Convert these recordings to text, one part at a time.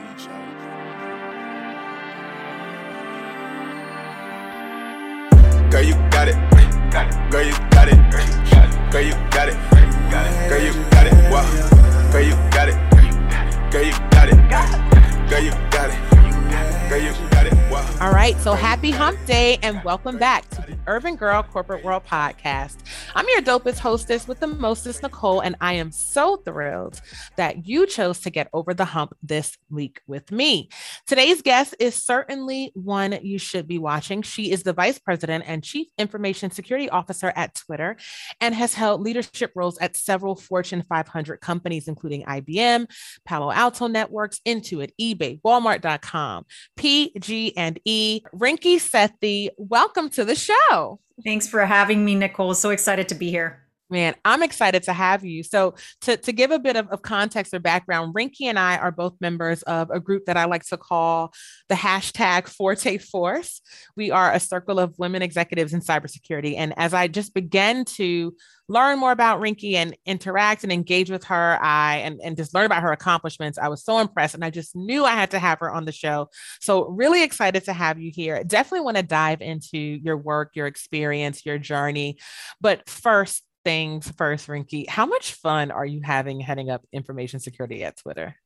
Girl, you got it. Girl, you got it. Girl, you got it. Girl, you got it. Wow. Girl, you got it. Girl, you got it. Girl, you got it. Girl, you got it. Wow. All right. So happy hump day and welcome back to the Urban Girl Corporate World Podcast. I'm your dopest hostess with the mostest, Nicole, and I am so thrilled that you chose to get over the hump this week with me. Today's guest is certainly one you should be watching. She is the Vice President and Chief Information Security Officer at Twitter and has held leadership roles at several Fortune 500 companies, including IBM, Palo Alto Networks, Intuit, eBay, Walmart.com, PG&E. Rinki Sethi, welcome to the show. Thanks for having me, Nicole. So excited to be here. Man, I'm excited to have you. So to give a bit of context or background, Rinki and I are both members of a group that I like to call the hashtag Forte Force. We are a circle of women executives in cybersecurity. And as I just began to learn more about Rinki and interact and engage with her, and just learn about her accomplishments, I was so impressed. And I just knew I had to have her on the show. So really excited to have you here. Definitely want to dive into your work, your experience, your journey. But first things first, Rinki, how much fun are you having heading up information security at Twitter?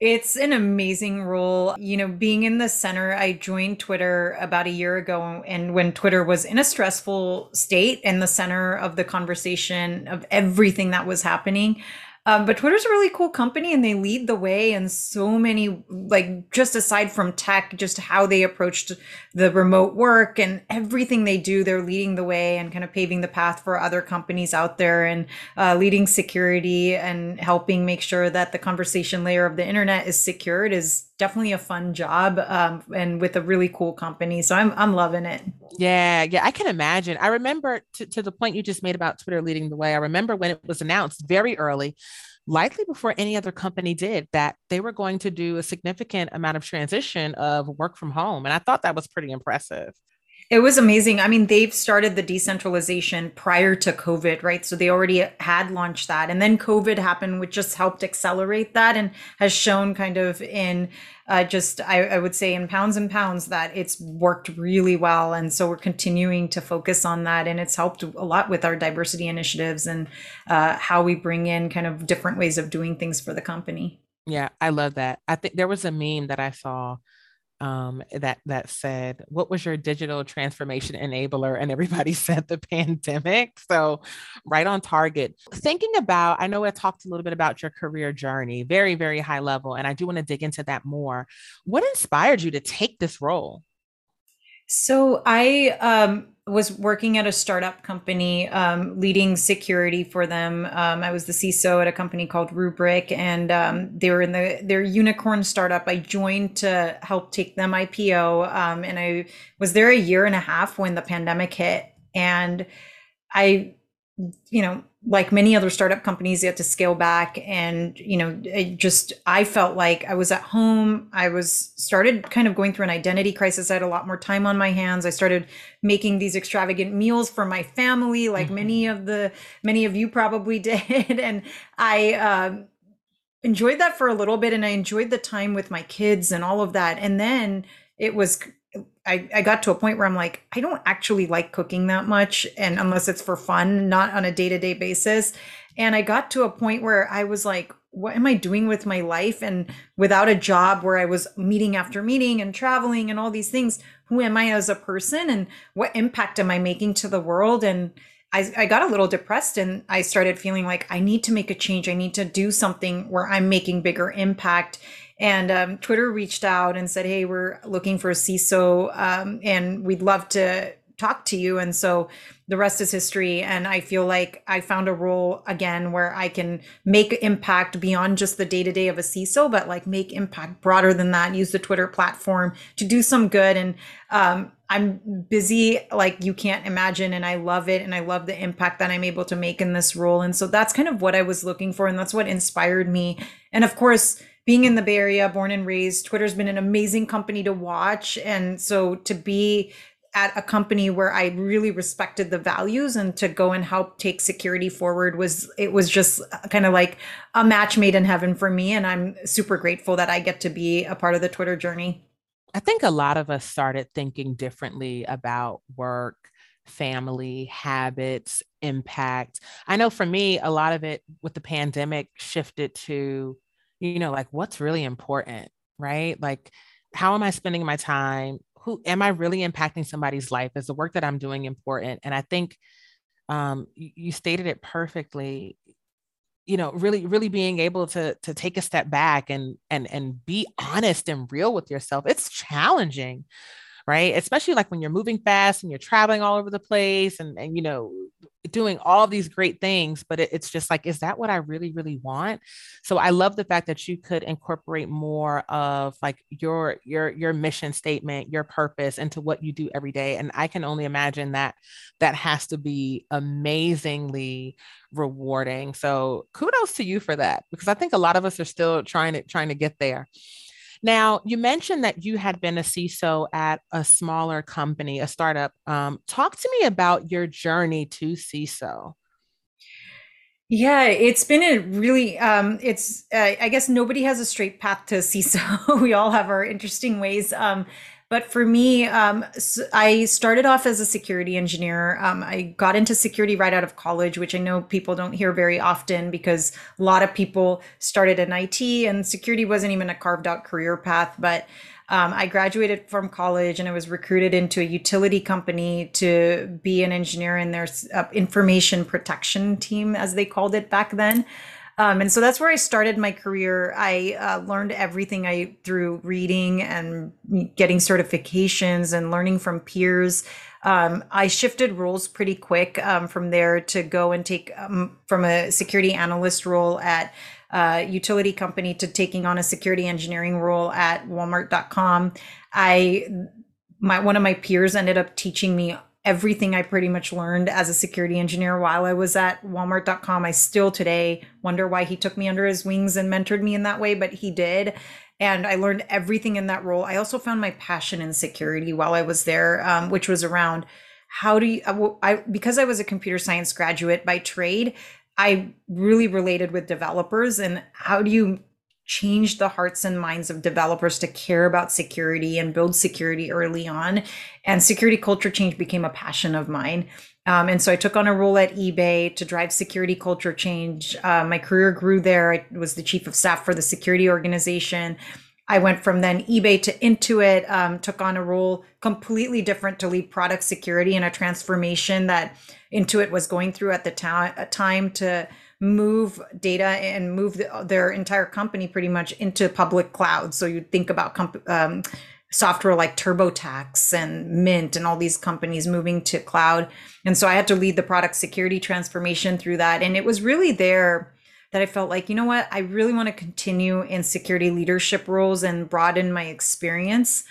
It's an amazing role. You know, being in the center, I joined Twitter about a year ago, and when Twitter was in a stressful state and the center of the conversation of everything that was happening. But Twitter's a really cool company and they lead the way in so many, like just aside from tech, just how they approached the remote work and everything they do, they're leading the way and kind of paving the path for other companies out there and leading security and helping make sure that the conversation layer of the internet is secured is definitely a fun job and with a really cool company. So I'm loving it. Yeah, I can imagine. I remember to the point you just made about Twitter leading the way. I remember when it was announced very early, likely before any other company did, that they were going to do a significant amount of transition of work from home. And I thought that was pretty impressive. It was amazing. I mean, they've started the decentralization prior to COVID, right? So they already had launched that. And then COVID happened, which just helped accelerate that and has shown kind of in I would say in pounds and pounds that it's worked really well. And so we're continuing to focus on that. And it's helped a lot with our diversity initiatives and how we bring in kind of different ways of doing things for the company. Yeah, I love that. I think there was a meme that I saw that said, what was your digital transformation enabler? And everybody said the pandemic. So right on target. Thinking about, I know I talked a little bit about your career journey, very, very high level. And I do want to dig into that more. What inspired you to take this role? So I was working at a startup company, leading security for them. I was the CISO at a company called Rubrik, and they were in their unicorn startup. I joined to help take them IPO, and I was there a year and a half when the pandemic hit. And I, you know, like many other startup companies, you had to scale back, and you know, I felt like I was at home. I was started kind of going through an identity crisis. I had a lot more time on my hands. I started making these extravagant meals for my family, like many of you probably did, and I enjoyed that for a little bit, and I enjoyed the time with my kids and all of that. And then it was. I got to a point where I'm like, I don't actually like cooking that much, and unless it's for fun, not on a day-to-day basis. And I got to a point where I was like, what am I doing with my life? And without a job where I was meeting after meeting and traveling and all these things, who am I as a person? And what impact am I making to the world? And I got a little depressed, and I started feeling like I need to make a change. I need to do something where I'm making bigger impact. And Twitter reached out and said, hey, we're looking for a CISO and we'd love to talk to you. And so the rest is history. And I feel like I found a role again where I can make impact beyond just the day-to-day of a CISO, but like make impact broader than that, use the Twitter platform to do some good. And I'm busy like you can't imagine, and I love it, and I love the impact that I'm able to make in this role. And so that's kind of what I was looking for, and that's what inspired me. And of course, being in the Bay Area, born and raised, Twitter's been an amazing company to watch. And so to be at a company where I really respected the values, and to go and help take security forward was just kind of like a match made in heaven for me. And I'm super grateful that I get to be a part of the Twitter journey. I think a lot of us started thinking differently about work, family, habits, impact. I know for me, a lot of it with the pandemic shifted to, you know, like what's really important, right? Like, how am I spending my time? Who am I really impacting somebody's life? Is the work that I'm doing important? And I think you stated it perfectly, you know, really being able to take a step back and be honest and real with yourself. It's challenging, right? Especially like when you're moving fast and you're traveling all over the place and you know, doing all these great things, but it's just like, is that what I really want? So I love the fact that you could incorporate more of like your mission statement, your purpose into what you do every day. And I can only imagine that has to be amazingly rewarding. So kudos to you for that, because I think a lot of us are still trying to get there. Now, you mentioned that you had been a CISO at a smaller company, a startup. Talk to me about your journey to CISO. Yeah, it's been a really, I guess nobody has a straight path to CISO. We all have our interesting ways. But for me, I started off as a security engineer. I got into security right out of college, which I know people don't hear very often because a lot of people started in IT and security wasn't even a carved out career path. But I graduated from college and I was recruited into a utility company to be an engineer in their information protection team, as they called it back then. And so that's where I started my career. I learned everything through reading and getting certifications and learning from peers. I shifted roles pretty quick from there to go and take from a security analyst role at a utility company to taking on a security engineering role at Walmart.com. One of my peers ended up teaching me everything I pretty much learned as a security engineer while I was at Walmart.com. I still today wonder why he took me under his wings and mentored me in that way, but he did. And I learned everything in that role. I also found my passion in security while I was there, which was around because I was a computer science graduate by trade, I really related with developers and how do you change the hearts and minds of developers to care about security and build security early on. And security culture change became a passion of mine. And so I took on a role at eBay to drive security culture change. My career grew there. I was the chief of staff for the security organization. I went from then eBay to Intuit, took on a role completely different to lead product security and a transformation that Intuit was going through at the time to move data and move their entire company pretty much into public cloud. So you'd think about software like TurboTax and Mint and all these companies moving to cloud. And so I had to lead the product security transformation through that. And it was really there that I felt like, you know what, I really want to continue in security leadership roles and broaden my experience.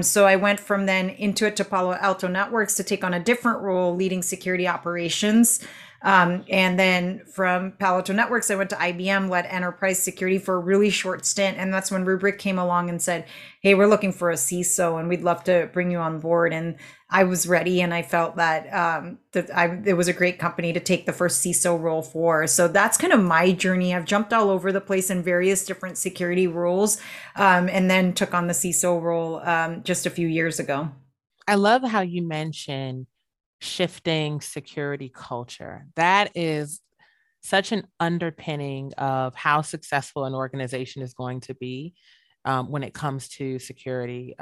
So I went from then Intuit to Palo Alto Networks to take on a different role leading security operations. And then from Palo Alto Networks, I went to IBM, led enterprise security for a really short stint. And that's when Rubrik came along and said, hey, we're looking for a CISO and we'd love to bring you on board. And I was ready and I felt that it was a great company to take the first CISO role for. So that's kind of my journey. I've jumped all over the place in various different security roles and then took on the CISO role just a few years ago. I love how you mentioned shifting security culture. That is such an underpinning of how successful an organization is going to be when it comes to security.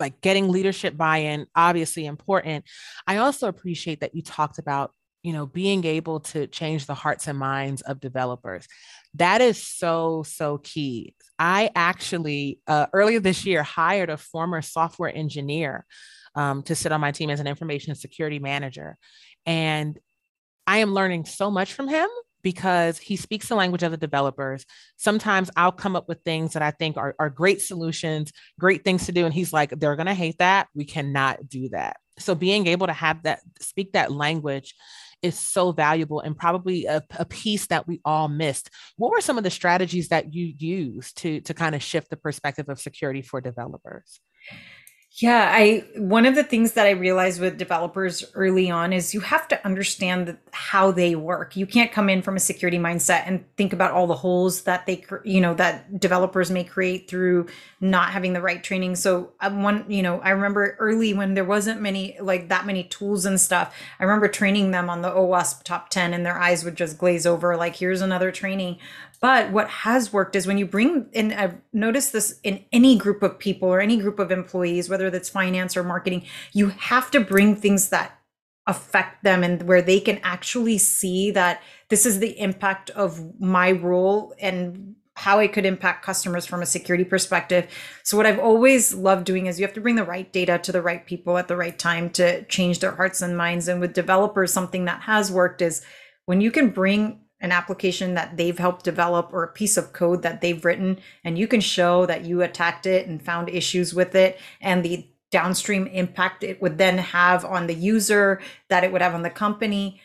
Like getting leadership buy-in, obviously important. I also appreciate that you talked about, you know, being able to change the hearts and minds of developers. That is so key. I actually, earlier this year, hired a former software engineer to sit on my team as an information security manager. And I am learning so much from him because he speaks the language of the developers. Sometimes I'll come up with things that I think are great solutions, great things to do. And he's like, they're going to hate that. We cannot do that. So being able to have that, speak that language is so valuable and probably a piece that we all missed. What were some of the strategies that you used to kind of shift the perspective of security for developers? Yeah, one of the things that I realized with developers early on is you have to understand how they work. You can't come in from a security mindset and think about all the holes that that developers may create through not having the right training. So I remember early when there wasn't that many tools and stuff, I remember training them on the OWASP Top 10 and their eyes would just glaze over, like, here's another training. But what has worked is when you bring in, I've noticed this in any group of people or any group of employees, whether that's finance or marketing, you have to bring things that affect them and where they can actually see that this is the impact of my role and how it could impact customers from a security perspective. So what I've always loved doing is you have to bring the right data to the right people at the right time to change their hearts and minds. And with developers, something that has worked is when you can bring an application that they've helped develop or a piece of code that they've written, and you can show that you attacked it and found issues with it and the downstream impact it would then have on the user, that it would have on the company,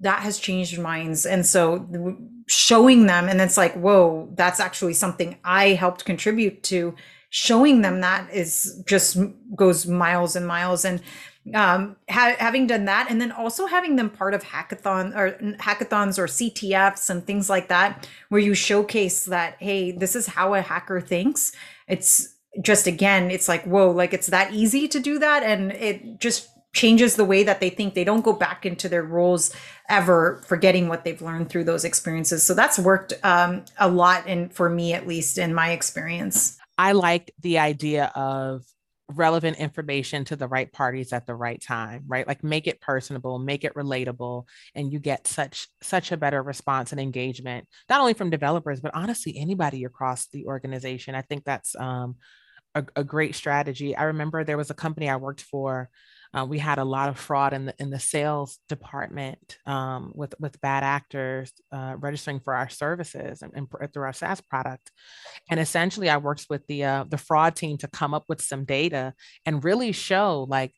that has changed minds. And so showing them, and it's like, whoa, that's actually something I helped contribute to, showing them that is just goes miles and miles. And having done that, and then also having them part of hackathons or CTFs and things like that, where you showcase that, hey, this is how a hacker thinks. It's just, again, it's like, whoa, like it's that easy to do that. And it just changes the way that they think. They don't go back into their roles ever forgetting what they've learned through those experiences. So that's worked a lot, and for me, at least in my experience. I liked the idea of relevant information to the right parties at the right time, right? Like, make it personable, make it relatable, and you get such a better response and engagement, not only from developers, but honestly, anybody across the organization. I think that's a great strategy. I remember there was a company I worked for. We had a lot of fraud in the sales department with bad actors registering for our services and through our SaaS product. And essentially, I worked with the fraud team to come up with some data and really show, like,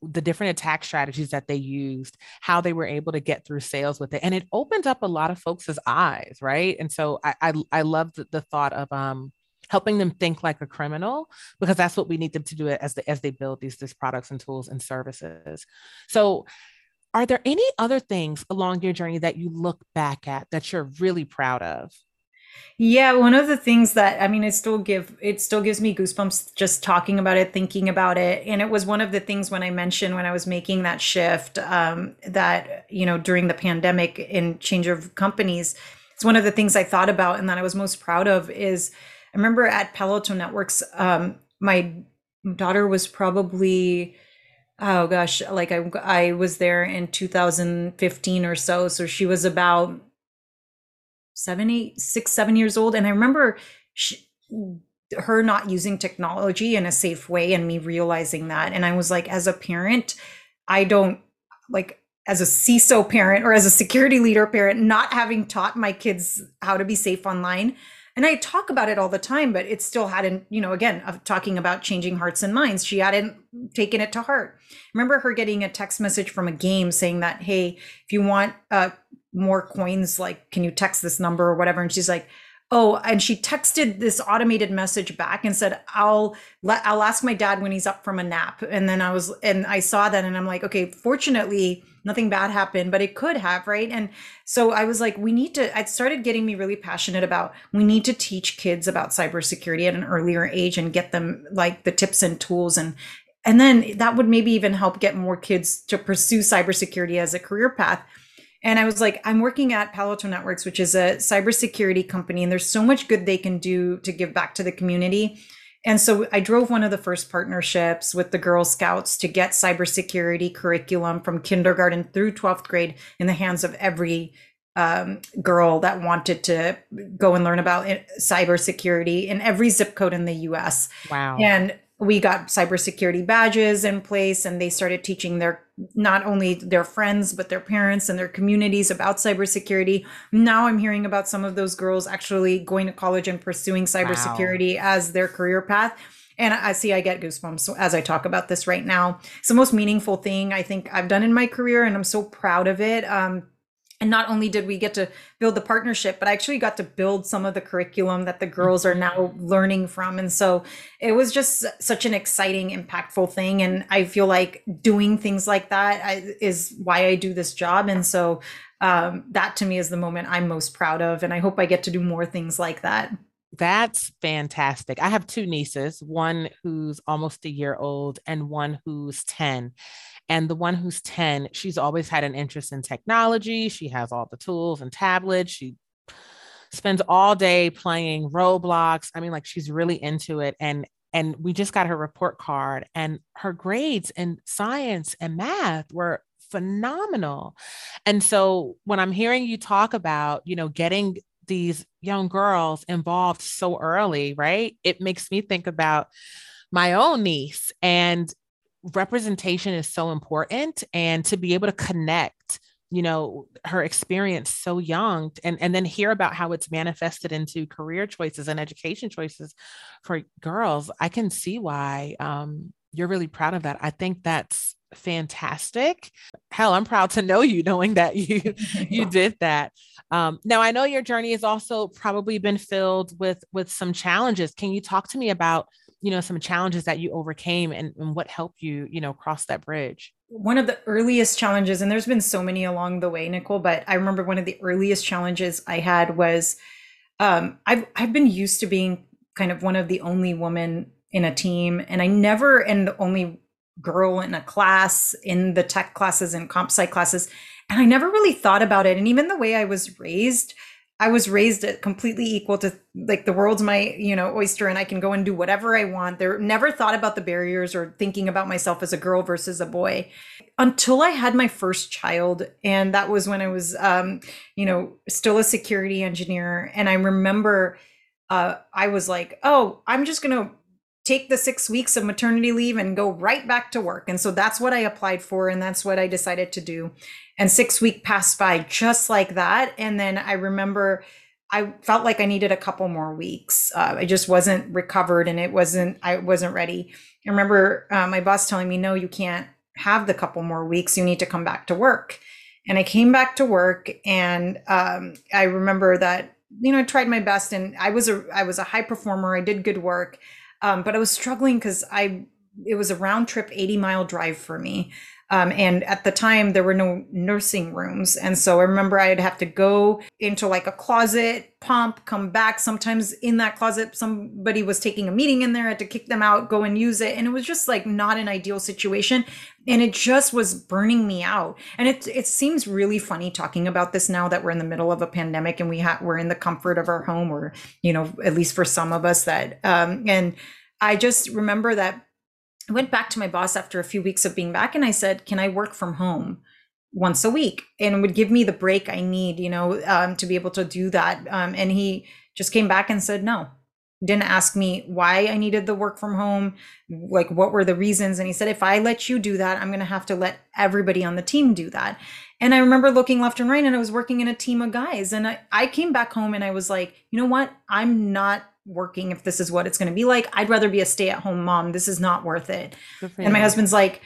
the different attack strategies that they used, how they were able to get through sales with it. And it opened up a lot of folks' eyes, right? And so I love the thought of helping them think like a criminal, because that's what we need them to do as they build these products and tools and services. So are there any other things along your journey that you look back at that you're really proud of? Yeah, one of the things that, I mean, it still gives me goosebumps just talking about it, thinking about it. And it was one of the things when I mentioned when I was making that shift that, during the pandemic and change of companies, it's one of the things I thought about and that I was most proud of is, I remember at Palo Alto Networks, my daughter was probably, I was there in 2015 or so. So she was about 7 years old. And I remember her not using technology in a safe way and me realizing that. And I was like, as a parent, I don't, like, as a CISO parent or as a security leader parent, not having taught my kids how to be safe online. And I talk about it all the time, but it still hadn't, again, talking about changing hearts and minds, she hadn't taken it to heart. I remember her getting a text message from a game saying that, hey, if you want more coins, like, can you text this number or whatever? And she's like, oh, and she texted this automated message back and said, I'll ask my dad when he's up from a nap. And then I saw that and I'm like, okay, fortunately, nothing bad happened, but it could have, right? And so I was like, it started getting me really passionate about, we need to teach kids about cybersecurity at an earlier age and get them like the tips and tools. And then that would maybe even help get more kids to pursue cybersecurity as a career path. And I was like, I'm working at Palo Alto Networks, which is a cybersecurity company, and there's so much good they can do to give back to the community. And so I drove one of the first partnerships with the Girl Scouts to get cybersecurity curriculum from kindergarten through 12th grade in the hands of every girl that wanted to go and learn about cybersecurity in every zip code in the US. Wow. And we got cybersecurity badges in place, and they started teaching not only their friends, but their parents and their communities about cybersecurity. Now I'm hearing about some of those girls actually going to college and pursuing cybersecurity Wow. as their career path. And I get goosebumps as I talk about this right now. It's the most meaningful thing I think I've done in my career, and I'm so proud of it. And not only did we get to build the partnership, but I actually got to build some of the curriculum that the girls are now learning from. And so it was just such an exciting, impactful thing. And I feel like doing things like that is why I do this job. And so that to me is the moment I'm most proud of. And I hope I get to do more things like that. That's fantastic. I have two nieces, one who's almost a year old and one who's 10. And the one who's 10, she's always had an interest in technology. She has all the tools and tablets. She spends all day playing Roblox. I mean, like, she's really into it. And we just got her report card, and her grades in science and math were phenomenal. And so when I'm hearing you talk about, you know, getting these young girls involved so early, right? It makes me think about my own niece, and representation is so important, and to be able to connect, you know, her experience so young, and then hear about how it's manifested into career choices and education choices for girls. I can see why you're really proud of that. I think that's fantastic. Hell, I'm proud to know you, knowing that you did that. Now, I know your journey has also probably been filled with some challenges. Can you talk to me about, you know, some challenges that you overcame and what helped you, you know, cross that bridge? One of the earliest challenges, and there's been so many along the way, Nicole, but I remember one of the earliest challenges I had was I've been used to being kind of one of the only women in a team, and I never am the only girl in a class, in the tech classes and comp sci classes. And I never really thought about it. And even the way I was raised completely equal to, like, the world's my, you know, oyster, and I can go and do whatever I want. There, never thought about the barriers or thinking about myself as a girl versus a boy until I had my first child. And that was when I was, you know, still a security engineer. And I remember I was like, oh, I'm just going to take the 6 weeks of maternity leave and go right back to work. And so that's what I applied for, and that's what I decided to do. And 6 weeks passed by just like that. And then I remember I felt like I needed a couple more weeks. I just wasn't recovered, and I wasn't ready. I remember my boss telling me, no, you can't have the couple more weeks. You need to come back to work. And I came back to work, and I remember that, you know, I tried my best, and I was a high performer. I did good work. But I was struggling because it was a round trip 80-mile drive for me. And at the time there were no nursing rooms. And so I remember I'd have to go into like a closet, pump, come back. Sometimes in that closet, somebody was taking a meeting in there. I had to kick them out, go and use it. And it was just like not an ideal situation. And it just was burning me out. And it seems really funny talking about this now that we're in the middle of a pandemic, and we're in the comfort of our home, or, you know, at least for some of us that, and I just remember that I went back to my boss after a few weeks of being back, and I said, can I work from home once a week? And it would give me the break I need, you know, to be able to do that. And he just came back and said, no, didn't ask me why I needed the work from home, like what were the reasons. And he said, if I let you do that, I'm going to have to let everybody on the team do that. And I remember looking left and right, and I was working in a team of guys. And I came back home, and I was like, you know what? I'm not working if this is what it's going to be like. I'd rather be a stay-at-home mom. This is not worth it. And my husband's like,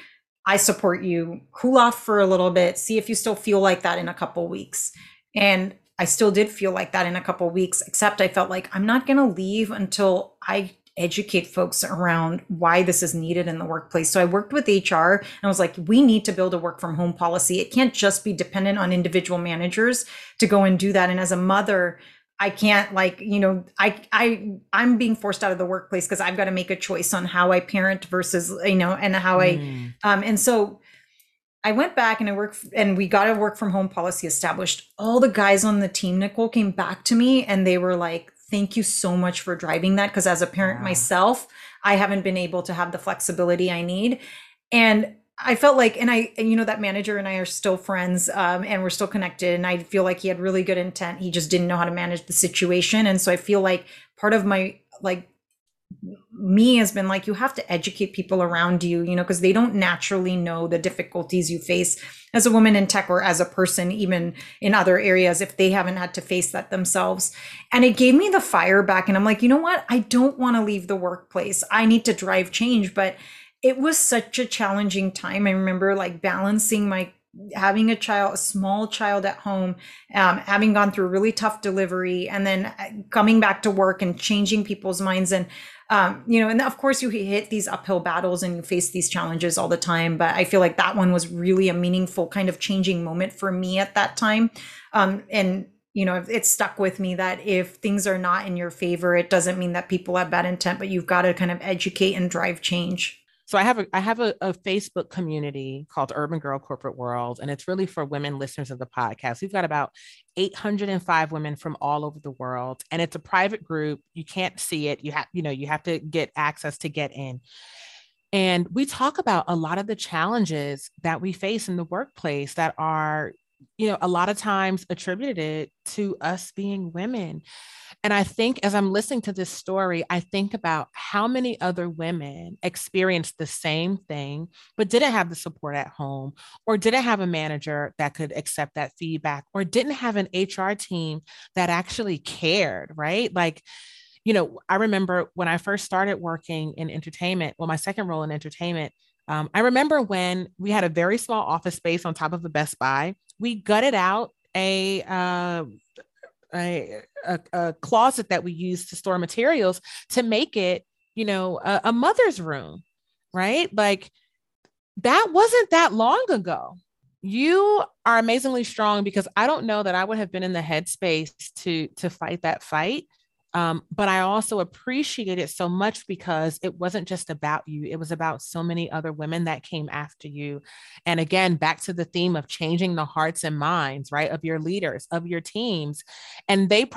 I support you. Cool off for a little bit. See if you still feel like that in a couple weeks. And I still did feel like that in a couple weeks, except I felt like I'm not going to leave until I educate folks around why this is needed in the workplace. So I worked with HR, and I was like, we need to build a work from home policy. It can't just be dependent on individual managers to go and do that. And as a mother, I can't, like, you know, I'm being forced out of the workplace because I've got to make a choice on how I parent versus, you know, and how and so I went back, and we got a work from home policy established. All the guys on the team, Nicole, came back to me, and they were like, thank you so much for driving that. Because as a parent myself, I haven't been able to have the flexibility I need. And I felt like, you know, that manager and I are still friends, and we're still connected. And I feel like he had really good intent. He just didn't know how to manage the situation. And so I feel like part of my, like, me has been like, you have to educate people around you, you know, because they don't naturally know the difficulties you face as a woman in tech, or as a person, even in other areas, if they haven't had to face that themselves. And it gave me the fire back. And I'm like, you know what? I don't want to leave the workplace. I need to drive change. But it was such a challenging time. I remember, like, balancing my having a small child at home, having gone through really tough delivery, and then coming back to work and changing people's minds. And, and of course you hit these uphill battles and you face these challenges all the time. But I feel like that one was really a meaningful kind of changing moment for me at that time. It stuck with me that if things are not in your favor, it doesn't mean that people have bad intent, but you've got to kind of educate and drive change. So I have a Facebook community called Urban Girl Corporate World, and it's really for women listeners of the podcast. We've got about 805 women from all over the world, and it's a private group. You can't see it. You have to get access to get in. And we talk about a lot of the challenges that we face in the workplace that are, a lot of times attributed to us being women. And I think as I'm listening to this story, I think about how many other women experienced the same thing, but didn't have the support at home, or didn't have a manager that could accept that feedback, or didn't have an HR team that actually cared, right? Like, I remember when I first started working in entertainment, my second role in entertainment, I remember when we had a very small office space on top of a Best Buy. We gutted out a closet that we used to store materials to make it, a mother's room, right? Like, that wasn't that long ago. You are amazingly strong, because I don't know that I would have been in the headspace to fight that fight. But I also appreciate it so much, because it wasn't just about you. It was about so many other women that came after you. And again, back to the theme of changing the hearts and minds, right, of your leaders, of your teams. And that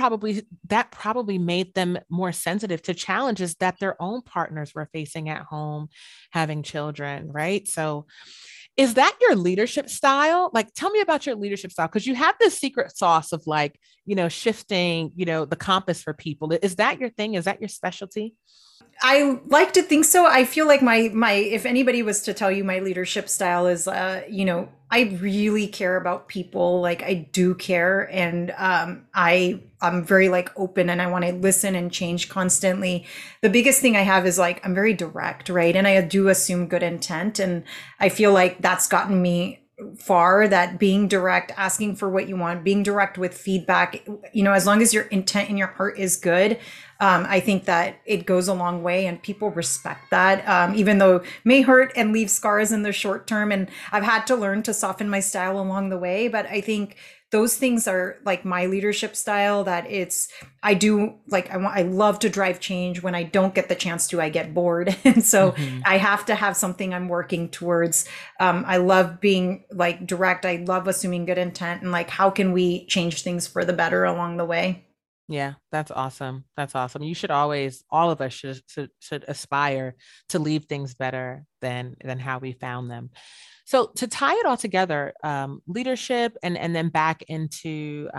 probably made them more sensitive to challenges that their own partners were facing at home, having children, right? So is that your leadership style? Like, tell me about your leadership style, because you have this secret sauce of shifting, the compass for people. Is that your thing? Is that your specialty? I like to think so. I feel like my if anybody was to tell you my leadership style is, I really care about people. Like, I do care. And I'm very open, and I want to listen and change constantly. The biggest thing I have is I'm very direct, right? And I do assume good intent. And I feel like that's gotten me far, that being direct, asking for what you want, being direct with feedback, as long as your intent in your heart is good, I think that it goes a long way, and people respect that, even though it may hurt and leave scars in the short term. And I've had to learn to soften my style along the way. But I think those things are my leadership style, that I love to drive change. When I don't get the chance to, I get bored. And so I have to have something I'm working towards. I love being direct. I love assuming good intent, and how can we change things for the better along the way? Yeah, that's awesome. That's awesome. You should always, all of us should aspire to leave things better than how we found them. So to tie it all together, leadership and then back into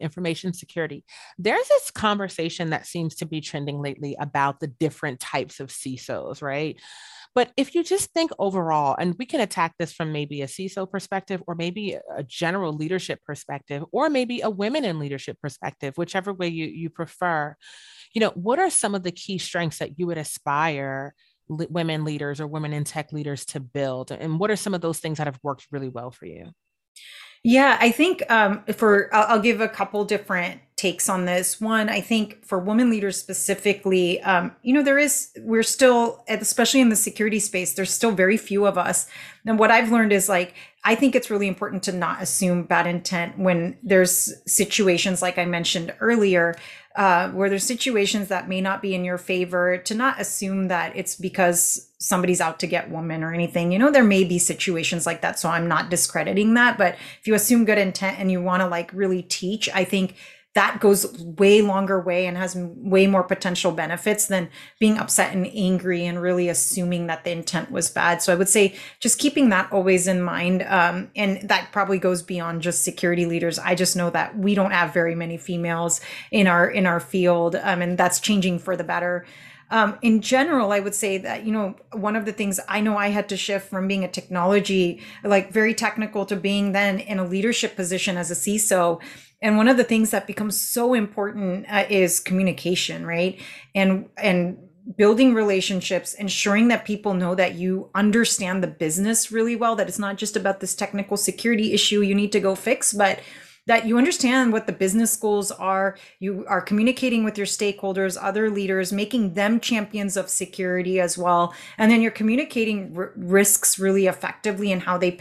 information security, there's this conversation that seems to be trending lately about the different types of CISOs, right? But if you just think overall, and we can attack this from maybe a CISO perspective, or maybe a general leadership perspective, or maybe a women in leadership perspective, whichever way you prefer, what are some of the key strengths that you would aspire women leaders or women in tech leaders to build? And what are some of those things that have worked really well for you? Yeah, I think I'll give a couple different takes on this one. I think for women leaders specifically, we're still, especially in the security space, there's still very few of us. And what I've learned is I think it's really important to not assume bad intent when there's situations, like I mentioned earlier, where there's situations that may not be in your favor, to not assume that it's because somebody's out to get women or anything. There may be situations like that, so I'm not discrediting that. But if you assume good intent and you want to really teach, I think that goes way longer way and has way more potential benefits than being upset and angry and really assuming that the intent was bad. So I would say just keeping that always in mind. And that probably goes beyond just security leaders. I just know that we don't have very many females in our field, and that's changing for the better. In general, I would say that, one of the things I know I had to shift from being a technology, very technical, to being then in a leadership position as a CISO. And one of the things that becomes so important is communication, right? And building relationships, ensuring that people know that you understand the business really well, that it's not just about this technical security issue you need to go fix, but that you understand what the business goals are. You are communicating with your stakeholders, other leaders, making them champions of security as well. And then you're communicating risks really effectively and how they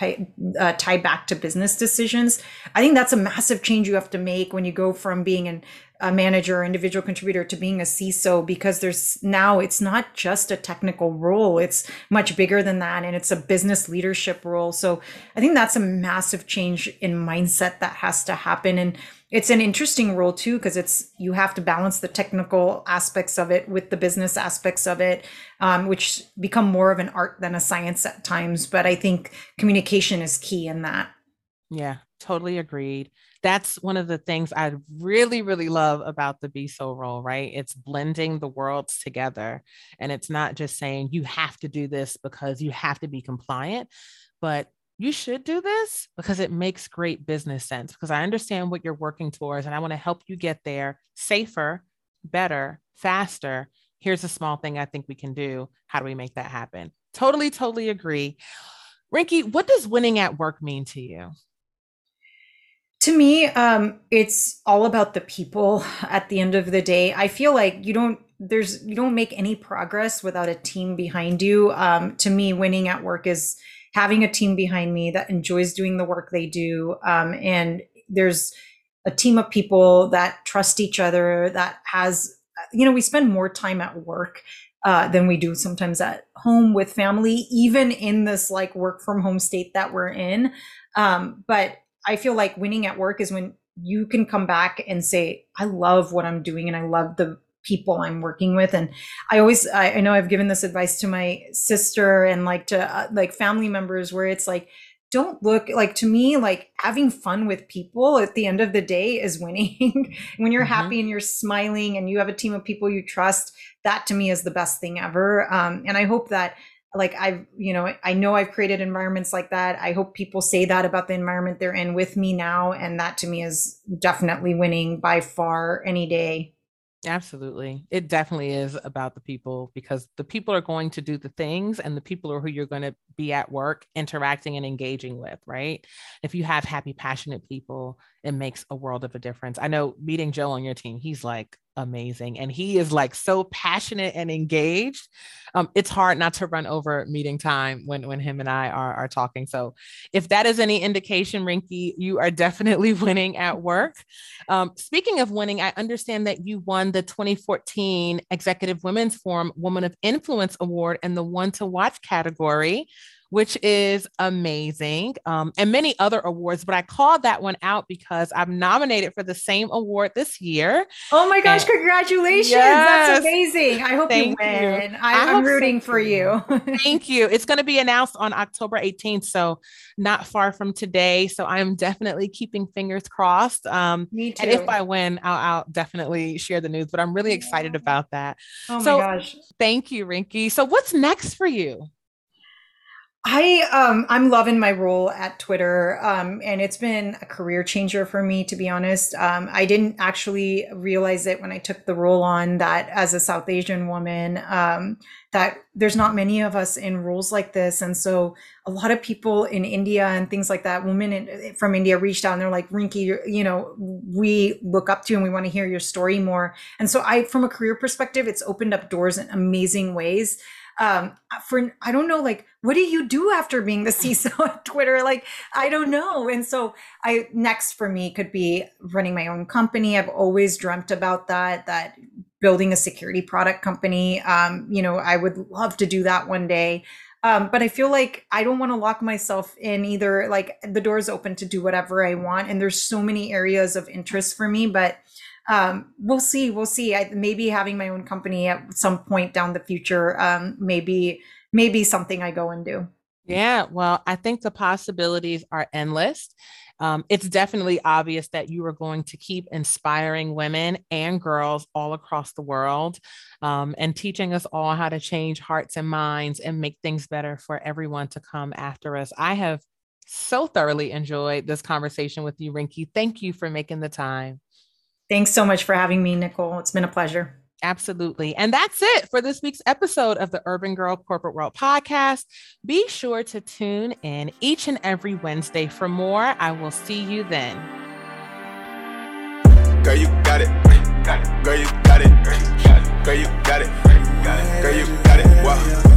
tie back to business decisions. I think that's a massive change you have to make when you go from being a manager or individual contributor to being a CISO, because there's now, it's not just a technical role, it's much bigger than that, and it's a business leadership role. So I think that's a massive change in mindset that has to happen. And it's an interesting role too, because it's, you have to balance the technical aspects of it with the business aspects of it, which become more of an art than a science at times. But I think communication is key in that. Yeah, totally agreed. That's one of the things I really, really love about the BSO role, right? It's blending the worlds together. And it's not just saying you have to do this because you have to be compliant, but you should do this because it makes great business sense, because I understand what you're working towards and I want to help you get there safer, better, faster. Here's a small thing I think we can do. How do we make that happen? Totally, totally agree. Rinki, what does winning at work mean to you? To me, it's all about the people at the end of the day. I feel like you don't make any progress without a team behind you. To me, winning at work is having a team behind me that enjoys doing the work they do. And there's a team of people that trust each other, that has, you know, we spend more time at work than we do sometimes at home with family, even in this like work from home state that we're in. But I feel like winning at work is when you can come back and say, I love what I'm doing and I love the people I'm working with. And I know I've given this advice to my sister and like to like family members, where it's like, don't look, like to me, like having fun with people at the end of the day is winning. When you're happy and you're smiling and you have a team of people you trust, that to me is the best thing ever. And I hope that, like I know I've created environments like that. I hope people say that about the environment they're in with me now. And that to me is definitely winning by far any day. Absolutely. It definitely is about the people, because the people are going to do the things and the people are who you're going to be at work interacting and engaging with, right? If you have happy, passionate people, it makes a world of a difference. I know meeting Joe on your team, he's like amazing. And he is like so passionate and engaged. It's hard not to run over meeting time when him and I are talking. So if that is any indication, Rinki, you are definitely winning at work. Speaking of winning, I understand that you won the 2014 Executive Women's Forum Woman of Influence Award in the One to Watch category, which is amazing, and many other awards, but I called that one out because I'm nominated for the same award this year. Oh my gosh, congratulations. Yes. That's amazing. I hope you win. I'm rooting for you. Thank you. It's going to be announced on October 18th, so not far from today. So I'm definitely keeping fingers crossed. Me too. And if I win, I'll definitely share the news, but I'm really excited about that. Oh my gosh. Thank you, Rinki. So what's next for you? I'm loving my role at Twitter, and it's been a career changer for me, to be honest. I didn't actually realize it when I took the role on, that as a South Asian woman, that there's not many of us in roles like this. And so a lot of people in India and things like that, women from India reached out and they're like, Rinki, you know, we look up to you and we want to hear your story more. And so from a career perspective, it's opened up doors in amazing ways. I don't know, like, what do you do after being the CISO at Twitter? Like, I don't know. And so next for me could be running my own company. I've always dreamt about that building a security product company. You know, I would love to do that one day. But I feel like I don't want to lock myself in either. Like, the door is open to do whatever I want. And there's so many areas of interest for me, but we'll see. Maybe having my own company at some point down the future, maybe something I go and do. Yeah. Well, I think the possibilities are endless. It's definitely obvious that you are going to keep inspiring women and girls all across the world, and teaching us all how to change hearts and minds and make things better for everyone to come after us. I have so thoroughly enjoyed this conversation with you, Rinki. Thank you for making the time. Thanks so much for having me, Nicole. It's been a pleasure. Absolutely. And that's it for this week's episode of the Urban Girl Corporate World Podcast. Be sure to tune in each and every Wednesday for more. I will see you then. Girl, you got it. Girl, you got it. Girl, you got it. Girl, you got it. Wow.